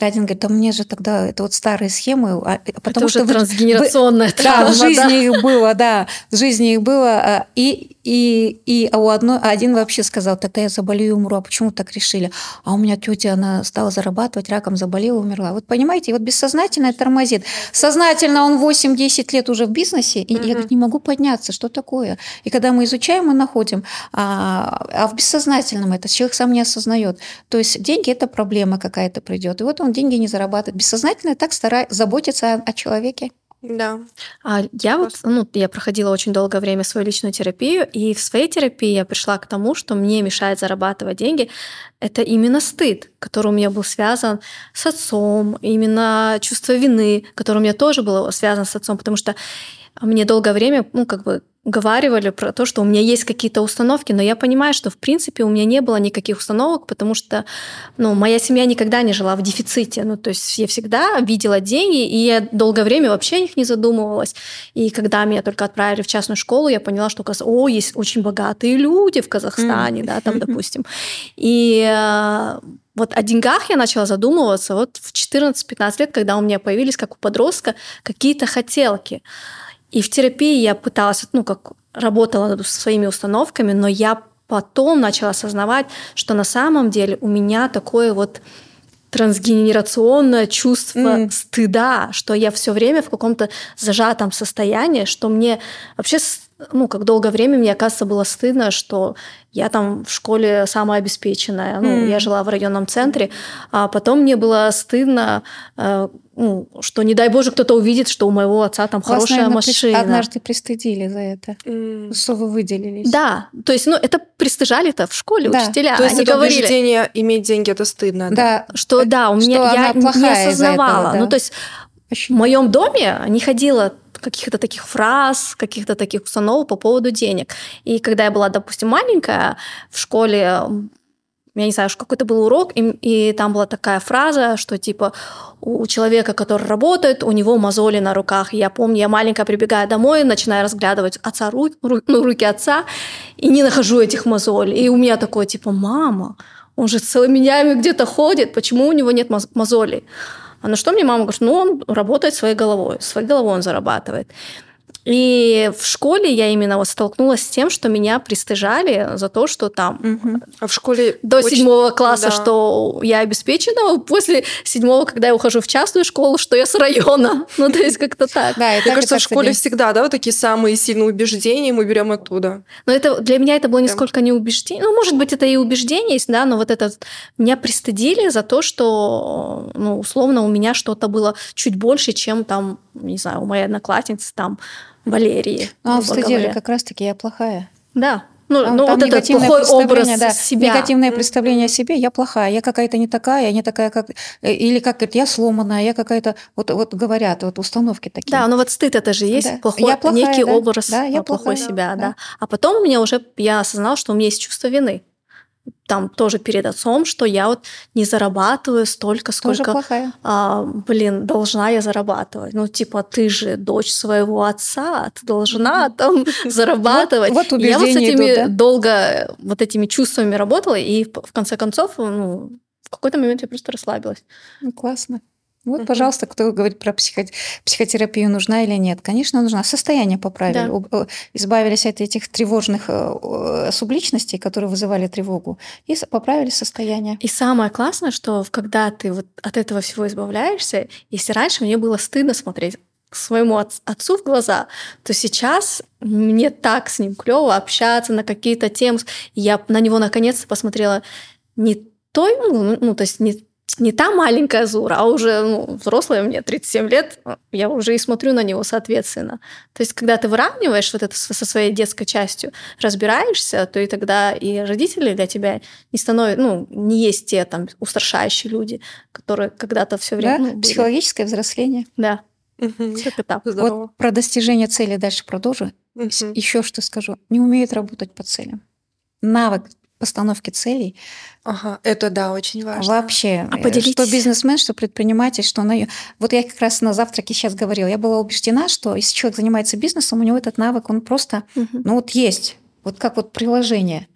Один говорит, да мне же тогда это вот старые схемы, потому это что уже трансгенерационная травма. Да, в жизни их было, да, в жизни их было. И один вообще сказал, тогда я заболею и умру, а почему так решили? А у меня тетя, она стала зарабатывать, раком заболела, умерла. Вот понимаете, вот бессознательно тормозит. Сознательно он 8-10 лет уже в бизнесе, и я говорю, не могу подняться, что такое? И когда мы изучаем, мы находим, а в бессознательном это человек сам не осознает. То есть деньги – это проблема какая-то придет. И вот он деньги не зарабатывает. Бессознательно так заботиться о человеке. Да. А я вот, я проходила очень долгое время свою личную терапию, и в своей терапии я пришла к тому, что мне мешает зарабатывать деньги. Это именно стыд, который у меня был связан с отцом, именно чувство вины, которое у меня тоже было связано с отцом, потому что мне долгое время, говаривали про то, что у меня есть какие-то установки, но я понимаю, что, в принципе, у меня не было никаких установок, потому что, моя семья никогда не жила в дефиците. То есть я всегда видела деньги, и я долгое время вообще о них не задумывалась. И когда меня только отправили в частную школу, я поняла, что, есть очень богатые люди в Казахстане, да, там, допустим. И вот о деньгах я начала задумываться в 14-15 лет, когда у меня появились, как у подростка, какие-то хотелки. И в терапии я пыталась, работала со своими установками, но я потом начала осознавать, что на самом деле у меня такое трансгенерационное чувство стыда, что я все время в каком-то зажатом состоянии, что мне вообще, долгое время мне, оказывается, было стыдно, что я в школе самая обеспеченная. Я жила в районном центре, а потом мне было стыдно, что, не дай боже, кто-то увидит, что у моего отца хорошая машина. Однажды пристыдили за это, что вы выделились. Да, то есть, это пристыжали-то в школе, да. Учителя. То есть это говорили, убеждение иметь деньги – это стыдно. Да, да. Что да, у меня я не осознавала. Да. То есть в моем доме не ходила каких-то таких фраз, каких-то таких установок по поводу денег. И когда я была, допустим, маленькая, в школе, я не знаю, какой-то был урок, и там была такая фраза, что типа у человека, который работает, у него мозоли на руках. И я помню, я маленькая прибегаю домой, начинаю разглядывать отца, руки отца, и не нахожу этих мозолей. И у меня такое типа, мама, он же целыми днями где-то ходит, почему у него нет мозолей? А на что мне мама говорит, он работает своей головой он зарабатывает. И в школе я именно столкнулась с тем, что меня пристыжали за то, что А в школе до 7 класса, да. Что я обеспечена, после 7, когда я ухожу в частную школу, что я с района. То есть как-то так. Да, мне кажется, в школе всегда, да, вот такие самые сильные убеждения мы берем оттуда. Но это для меня это было нисколько не убеждение. Может быть, это и убеждение, да, но меня пристыдили за то, что, условно, у меня что-то было чуть больше, чем там, не знаю, у моей одноклассницы там Валерии. А в студии как раз-таки я плохая. Да. Этот плохой образ себя. Негативное представление о себе. Я плохая, я какая-то не такая, я не такая, как... Или как говорят, я сломанная, я какая-то... Вот говорят, установки такие. Да, стыд это же есть. Да. Плохой, некий образ плохой себя. Да. А потом у меня уже... Я осознала, что у меня есть чувство вины. Там тоже перед отцом, что я не зарабатываю столько, сколько должна я зарабатывать. Ты же дочь своего отца, ты должна зарабатывать. Я с этими долго этими чувствами работала, и в конце концов, в какой-то момент я просто расслабилась. Классно. Пожалуйста, кто говорит про психотерапию, нужна или нет. Конечно, нужна. Состояние поправили. Да. Избавились от этих тревожных субличностей, которые вызывали тревогу, и поправили состояние. И самое классное, что когда ты от этого всего избавляешься, если раньше мне было стыдно смотреть своему отцу в глаза, то сейчас мне так с ним клёво общаться на какие-то темы. Я на него наконец-то посмотрела не той, то есть не та маленькая Зура, а уже взрослая, мне 37 лет, я уже и смотрю на него соответственно. То есть, когда ты выравниваешь это со своей детской частью, разбираешься, то и тогда и родители для тебя не становятся, не есть те устрашающие люди, которые когда-то все время... Да, психологическое взросление. Да. Как этап. Здорово. Про достижение цели дальше продолжу. Еще что скажу. Не умеют работать по целям. Навык постановке целей. Ага, это да, очень важно. Вообще, что бизнесмен, что предприниматель, что наем. Вот я как раз на завтраке сейчас говорила, я была убеждена, что если человек занимается бизнесом, у него этот навык, он просто, ну вот есть, вот как вот приложение.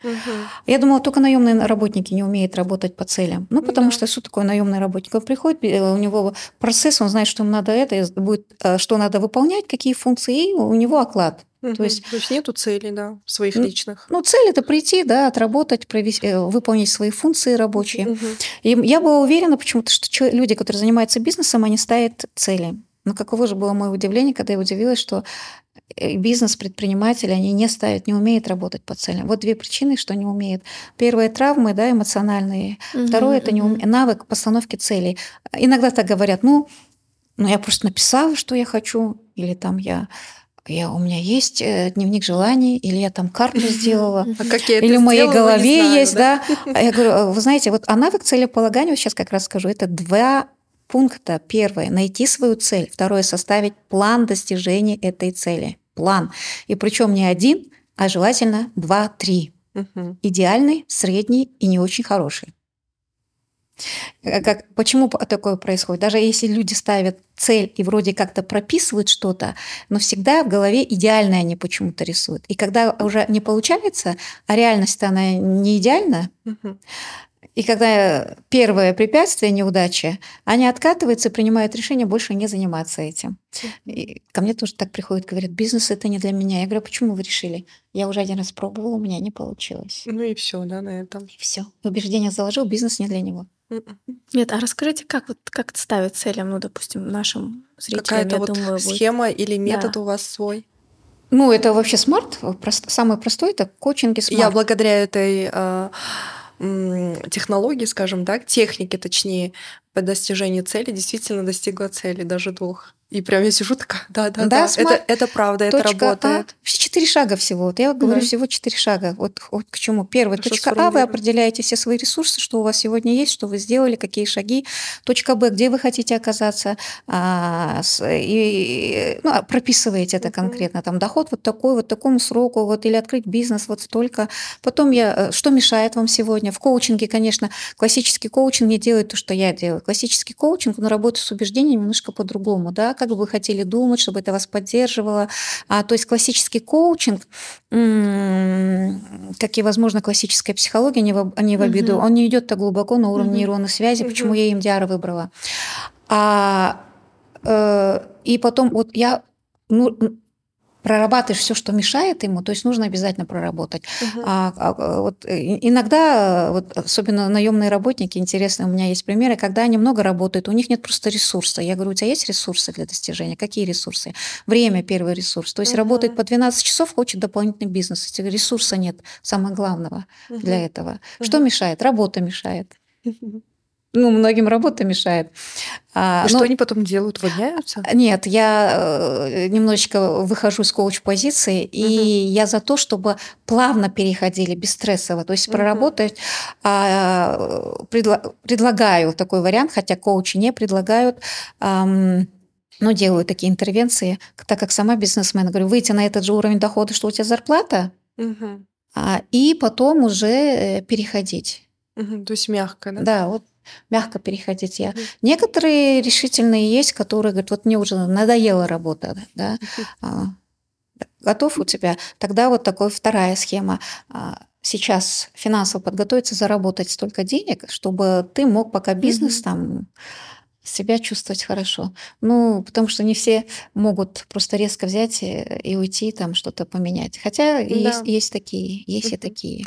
Я думала, только наемные работники не умеют работать по целям. Ну, потому что что такое наемный работник? Он приходит, у него процесс, он знает, что ему надо это, будет, что надо выполнять, какие функции, и у него оклад. То есть нету целей, да, своих личных. Ну, цель – это прийти, да, отработать, выполнить свои функции рабочие. И я была уверена почему-то, что люди, которые занимаются бизнесом, они ставят цели. Но каково же было мое удивление, когда я удивилась, что бизнес, предприниматели, они не ставят, не умеют работать по целям. Вот две причины, что не умеют. Первое – травмы, да, эмоциональные. Второе – это навык постановки целей. Иногда так говорят, ну, я просто написала, что я хочу, или там у меня есть дневник желаний, или я там карту сделала, или в моей голове есть, да. Я говорю, вы знаете, вот навык целеполагания, сейчас как раз скажу, это два пункта. Первое – найти свою цель. Второе – составить план достижения этой цели. План. И причем не один, а желательно 2-3. Идеальный, средний и не очень хороший. Почему такое происходит? Даже если люди ставят цель и вроде как-то прописывают что-то, но всегда в голове идеальное они почему-то рисуют. И когда уже не получается, а реальность-то она не идеальна, и когда первое препятствие, неудача, они откатываются и принимают решение больше не заниматься этим. И ко мне тоже так приходят, говорят, бизнес – это не для меня. Я говорю, почему вы решили? Я уже один раз пробовала, у меня не получилось. Ну и все, да, на этом. И все. Убеждение заложил, бизнес не для него. Нет, а расскажите, как ставить целям, допустим, нашим зрителям? Какая-то схема или метод у вас свой? Ну, это вообще смарт. Самый простой – это коучинги смарт. Я благодаря этой технологии, скажем так, техники, точнее, по достижению цели, действительно достигла цели, даже 2. И прям я сижу такая, да, это правда, это работает. Все 4 шага всего. Вот я говорю, всего 4 шага. Вот к чему. Первое, точка А, вы определяете все свои ресурсы, что у вас сегодня есть, что вы сделали, какие шаги. Точка Б, где вы хотите оказаться. Прописываете это конкретно. Там доход вот такой, вот такому сроку, вот или открыть бизнес, вот столько. Потом что мешает вам сегодня? В коучинге, конечно, классический коучинг не делает то, что я делаю. Классический коучинг, он работает с убеждениями немножко по-другому, да, как бы вы хотели думать, чтобы это вас поддерживало. То есть классический коучинг, как и, возможно, классическая психология, не в обиду, он не идет так глубоко на уровне нейронной связи, почему я EMDR выбрала. И потом прорабатываешь все, что мешает ему, то есть нужно обязательно проработать. Иногда, особенно наемные работники, интересно, у меня есть примеры, когда они много работают, у них нет просто ресурса. Я говорю, у тебя есть ресурсы для достижения? Какие ресурсы? Время – первый ресурс. То есть работает по 12 часов, хочет дополнительный бизнес. Если ресурса нет, самое главного для этого. Что мешает? Работа мешает. Многим работа мешает. Что они потом делают? Увольняются? Нет, я немножечко выхожу с коуч-позиции, и я за то, чтобы плавно переходили, без стрессово. То есть проработать. Предлагаю такой вариант, хотя коучи не предлагают, делаю такие интервенции, так как сама бизнесмен, говорю, выйти на этот же уровень дохода, что у тебя зарплата, и потом уже переходить. То есть мягко, да? Да, мягко переходить. Некоторые решительные есть, которые говорят, мне уже надоела работа, да? Готов у тебя? Тогда вторая схема. Сейчас финансово подготовиться, заработать столько денег, чтобы ты мог, пока бизнес себя чувствовать хорошо. Потому что не все могут просто резко взять и уйти, там что-то поменять. Хотя есть и такие.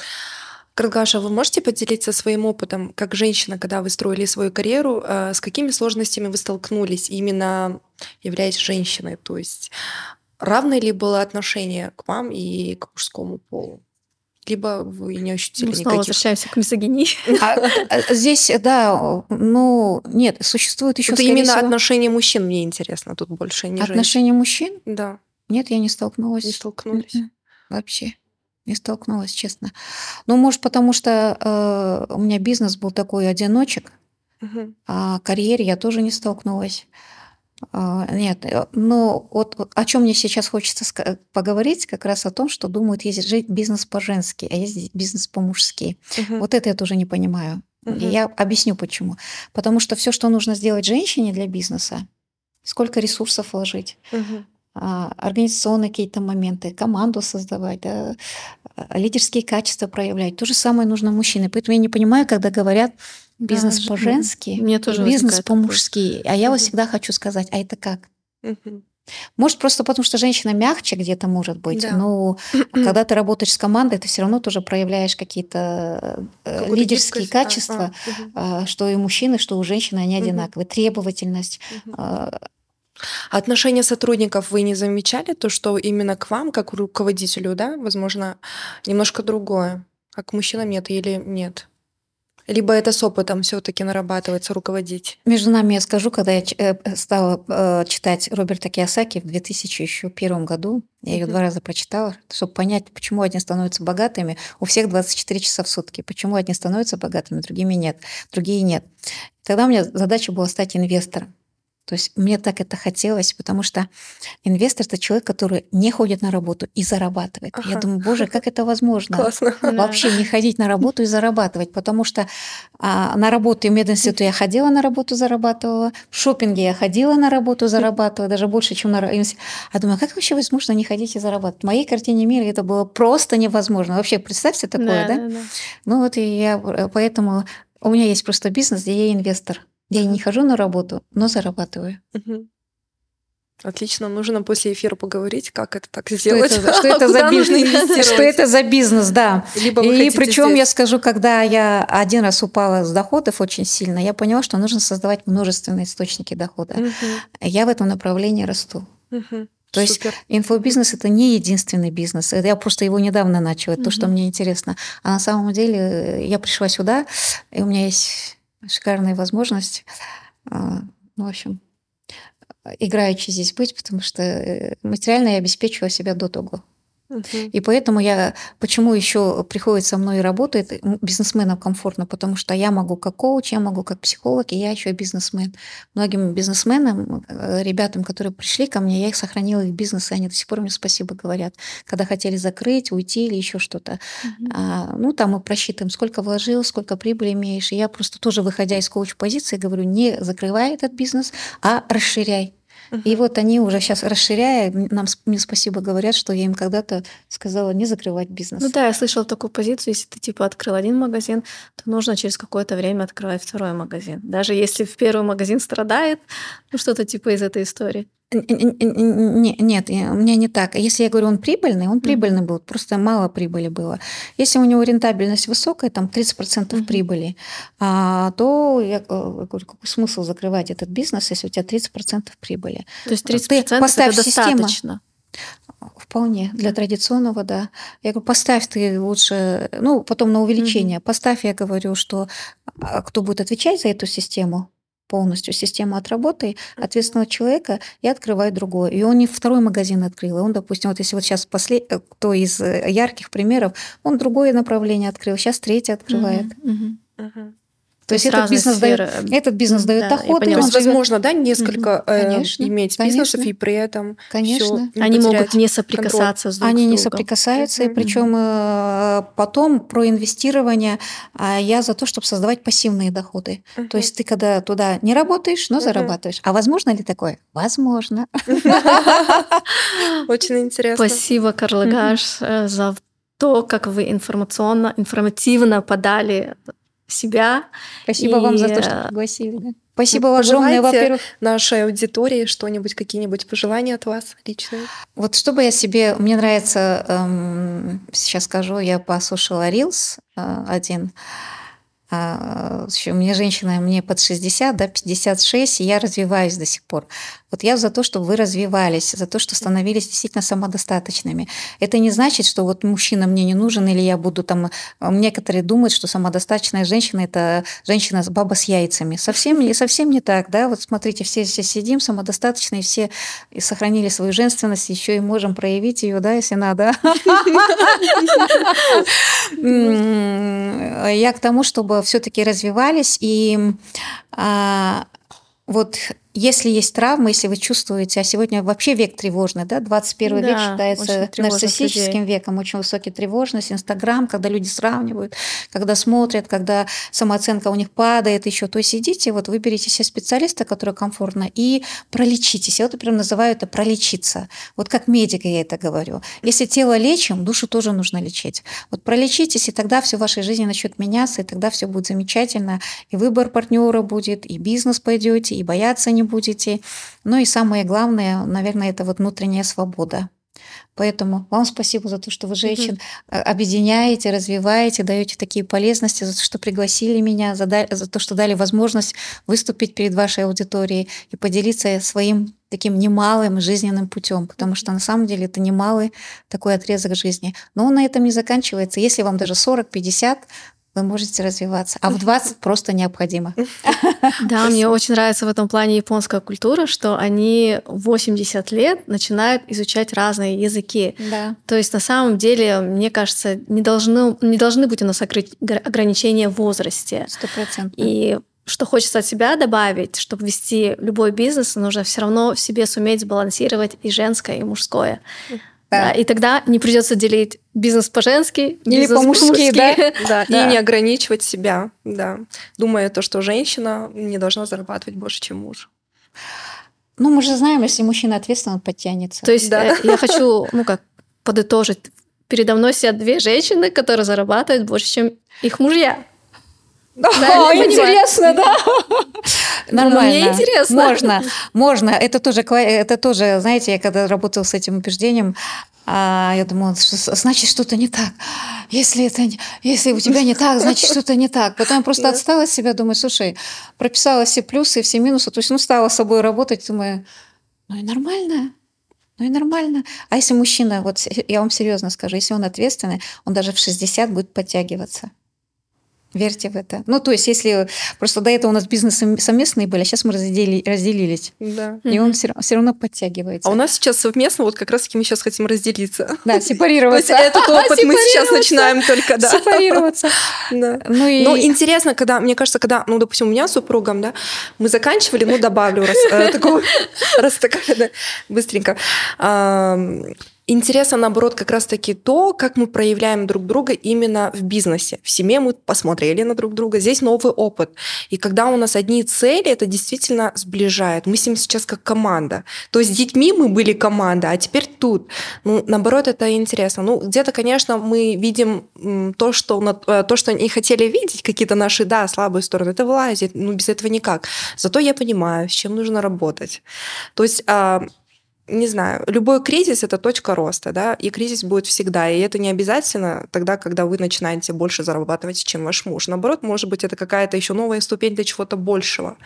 Карлыгаш, вы можете поделиться своим опытом, как женщина, когда вы строили свою карьеру, с какими сложностями вы столкнулись, именно являясь женщиной? То есть равное ли было отношение к вам и к мужскому полу? Либо вы не ощутили никаких... Снова возвращаемся к мизогинии. Здесь, нет, существует еще... Это именно отношение мужчин мне интересно, тут больше не женщин. Отношение мужчин? Да. Нет, я не столкнулась. Не столкнулись? Вообще. Не столкнулась, честно. Может, потому что у меня бизнес был такой одиночек, а к карьере я тоже не столкнулась. Нет, но вот о чем мне сейчас хочется поговорить, как раз о том, что думают, есть жить бизнес по-женски, а есть бизнес по-мужски. Uh-huh. Вот это я тоже не понимаю. Uh-huh. И я объясню почему. Потому что все, что нужно сделать женщине для бизнеса, сколько ресурсов вложить, uh-huh. Организационные какие-то моменты, команду создавать, да, лидерские качества проявлять. То же самое нужно мужчине. Поэтому я не понимаю, когда говорят бизнес да, по-женски, бизнес по-мужски. А я вот всегда хочу сказать, а это как? Угу. Может, просто потому что женщина мягче где-то может быть, да. Но когда ты работаешь с командой, ты все равно тоже проявляешь какие-то лидерские качества, что и у мужчины, что у женщины, они одинаковые. Требовательность, отношения сотрудников вы не замечали? То, что именно к вам, как руководителю, да, возможно, немножко другое, а к мужчинам нет или нет? Либо это с опытом все-таки нарабатывается, руководить? Между нами я скажу, когда я стала читать Роберта Кийосаки в 2001 году, я ее 2 раза прочитала, чтобы понять, почему одни становятся богатыми. У всех 24 часа в сутки. Почему одни становятся богатыми, другие нет. Тогда у меня задача была стать инвестором. То есть мне так это хотелось, потому что инвестор – это человек, который не ходит на работу и зарабатывает. Ага. Я думаю, боже, как это возможно? Классно. Вообще не ходить на работу и зарабатывать, потому что на работу и в мединститут я ходила на работу, зарабатывала, в шопинге я ходила на работу, зарабатывала, даже больше, чем на работу. Я думаю, как вообще возможно не ходить и зарабатывать? В моей картине мира это было просто невозможно. Вообще представьте такое, да? Да? Ну вот и я, поэтому у меня есть просто бизнес, где я инвестор. Я не хожу на работу, но зарабатываю. Угу. Отлично, нужно после эфира поговорить, как это так сделать. Что это за бизнес, да. И причем я скажу, когда я 1 раз упала с доходов очень сильно, я поняла, что нужно создавать множественные источники дохода. Угу. Я в этом направлении расту. Угу. То есть инфобизнес – это не единственный бизнес. Я просто его недавно начала, это то, что мне интересно. А на самом деле я пришла сюда, и у меня есть... шикарная возможность, в общем, играючи здесь быть, потому что материально я обеспечивала себя до того. Uh-huh. И поэтому почему еще приходит со мной и работает, бизнесменам комфортно, потому что я могу как коуч, я могу как психолог, и я еще бизнесмен. Многим бизнесменам, ребятам, которые пришли ко мне, я их сохранила, их бизнес, и они до сих пор мне спасибо говорят, когда хотели закрыть, уйти или еще что-то. Uh-huh. Ну, там мы просчитываем, сколько вложил, сколько прибыли имеешь. И я просто тоже, выходя из коуч-позиции, говорю, не закрывай этот бизнес, а расширяй. И вот они уже сейчас, расширяя, мне спасибо говорят, что я им когда-то сказала не закрывать бизнес. Ну да, я слышала такую позицию, если ты типа открыл 1 магазин, то нужно через какое-то время открывать 2 магазин. Даже если в 1 магазин страдает, ну что-то типа из этой истории. Нет, у меня не так. Если я говорю, он прибыльный был, просто мало прибыли было. Если у него рентабельность высокая, там 30% прибыли, то я говорю, какой смысл закрывать этот бизнес, если у тебя 30% прибыли? То есть 30% это достаточно? Вполне. Для традиционного, да. Я говорю, поставь ты лучше, ну, потом на увеличение. Поставь, я говорю, что кто будет отвечать за эту систему, полностью систему отработай, ответственного человека, я открываю другое. И он не 2 магазин открыл. И он, допустим, вот если вот сейчас кто из ярких примеров, он другое направление открыл, сейчас 3 открывает. То есть этот бизнес даёт доход. То есть, возможно, да, несколько иметь бизнесов, и при этом конечно. Они могут не соприкасаться с друг с другом. Они не соприкасаются, и причем потом про инвестирование я за то, чтобы создавать пассивные доходы. То есть ты когда туда не работаешь, но зарабатываешь. А возможно ли такое? Возможно. Очень интересно. Спасибо, Карлыгаш, за то, как вы информативно подали себя. Спасибо вам за то, что пригласили. Да? Спасибо вам огромное, во-первых. Нашей аудитории что-нибудь, какие-нибудь пожелания от вас личные? Вот что бы я себе... Мне нравится... сейчас скажу, я послушала Reels один. У меня женщина, мне под 60, да, 56, и я развиваюсь до сих пор. Вот я за то, чтобы вы развивались, за то, что становились действительно самодостаточными. Это не значит, что вот мужчина мне не нужен, или я буду там... Некоторые думают, что самодостаточная женщина – это женщина-баба с яйцами. Совсем не так, да? Вот смотрите, все сидим самодостаточные, все сохранили свою женственность, еще и можем проявить ее, да, если надо. Я к тому, чтобы все-таки развивались, и вот Если есть травма, если вы чувствуете, а сегодня вообще век тревожный, да, 21 век считается нарциссическим веком, очень высокая тревожность, Инстаграм, когда люди сравнивают, когда смотрят, когда самооценка у них падает еще, то есть идите, вот выберите себе специалиста, который комфортно, и пролечитесь. Я вот прям называю это пролечиться. Вот как медик я это говорю. Если тело лечим, душу тоже нужно лечить. Вот пролечитесь, и тогда все в вашей жизни начнет меняться, и тогда все будет замечательно, и выбор партнера будет, и бизнес пойдете, и бояться не будете. Ну и самое главное, наверное, это вот внутренняя свобода. Поэтому вам спасибо за то, что вы женщин объединяете, развиваете, даете такие полезности, за то, что пригласили меня, за то, что дали возможность выступить перед вашей аудиторией и поделиться своим таким немалым жизненным путем, потому что на самом деле это немалый такой отрезок жизни. Но он на этом не заканчивается. Если вам даже 40-50, вы можете развиваться. А в 20 просто необходимо. Да, мне очень нравится в этом плане японская культура, что они в 80 лет начинают изучать разные языки. Да. То есть на самом деле, мне кажется, не должны быть у нас ограничения в возрасте. 100%. И что хочется от себя добавить, чтобы вести любой бизнес, нужно все равно в себе суметь сбалансировать и женское, и мужское. Да. И тогда не придется делить бизнес по-женски, бизнес или по-мужски, и не ограничивать себя, думая то, что женщина не должна зарабатывать больше, чем муж. Ну, мы же знаем, если мужчина ответственно, он подтянется. То есть я хочу, подытожить. Передо мной сидят две женщины, которые зарабатывают больше, чем их мужья. Интересно, да? Нормально. Мне интересно. Можно. Это тоже, знаете, я когда работала с этим убеждением, я думала, значит, что-то не так. Если у тебя не так, значит, что-то не так. Потом я просто отстала от себя, думаю, слушай, прописала все плюсы, все минусы, то есть, стала с собой работать, думаю, ну и нормально. А если мужчина, вот я вам серьезно скажу, если он ответственный, он даже в 60 будет подтягиваться. Верьте в это. Ну, то есть, если просто до этого у нас бизнесы совместные были, а сейчас мы разделились. Да. И он все равно подтягивается. А у нас сейчас совместно, вот как раз-таки мы сейчас хотим разделиться. Да, сепарироваться. То есть, этот опыт мы сейчас начинаем только, сепарироваться. Ну, интересно, когда, мне кажется, когда, допустим, у меня с супругом, мы заканчивали, добавлю раз такая, быстренько. Интересно, наоборот, как раз-таки то, как мы проявляем друг друга именно в бизнесе. В семье мы посмотрели на друг друга, здесь новый опыт. И когда у нас одни цели, это действительно сближает. Мы с ним сейчас как команда. То есть с детьми мы были команда, а теперь тут. Наоборот, это интересно. Где-то, конечно, мы видим то, что не хотели видеть, какие-то наши, слабые стороны. Это вылазит, без этого никак. Зато я понимаю, с чем нужно работать. То есть... Не знаю, любой кризис – это точка роста, и кризис будет всегда, и это не обязательно тогда, когда вы начинаете больше зарабатывать, чем ваш муж. Наоборот, может быть, это какая-то еще новая ступень для чего-то большего.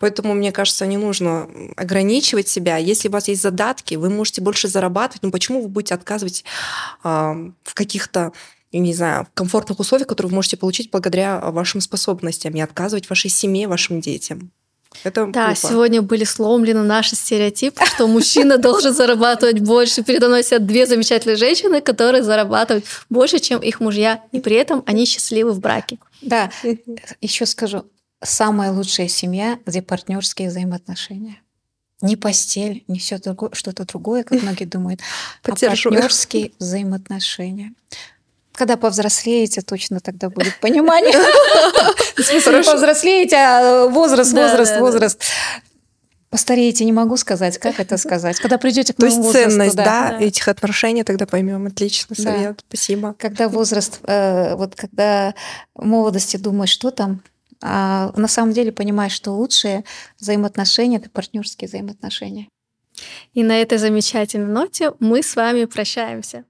Поэтому, мне кажется, не нужно ограничивать себя. Если у вас есть задатки, вы можете больше зарабатывать, но почему вы будете отказывать в каких-то, комфортных условиях, которые вы можете получить благодаря вашим способностям, и отказывать вашей семье, вашим детям? Сегодня были сломлены наши стереотипы, что мужчина должен зарабатывать больше. Передо мной сидят две замечательные женщины, которые зарабатывают больше, чем их мужья, и при этом они счастливы в браке. Да, еще скажу, самая лучшая семья, где партнерские взаимоотношения. Не постель, не все другое, что-то другое, как многие думают, а партнерские взаимоотношения. Когда повзрослеете, точно тогда будет понимание. Если повзрослеете, а возраст. Постареете, не могу сказать, как это сказать. Когда придете к новому возрасту. То есть ценность, этих отношений, тогда поймем. Отлично, совет, спасибо. Когда возраст, когда в молодости думаешь, что там, а на самом деле понимаешь, что лучшие взаимоотношения – это партнерские взаимоотношения. И на этой замечательной ноте мы с вами прощаемся.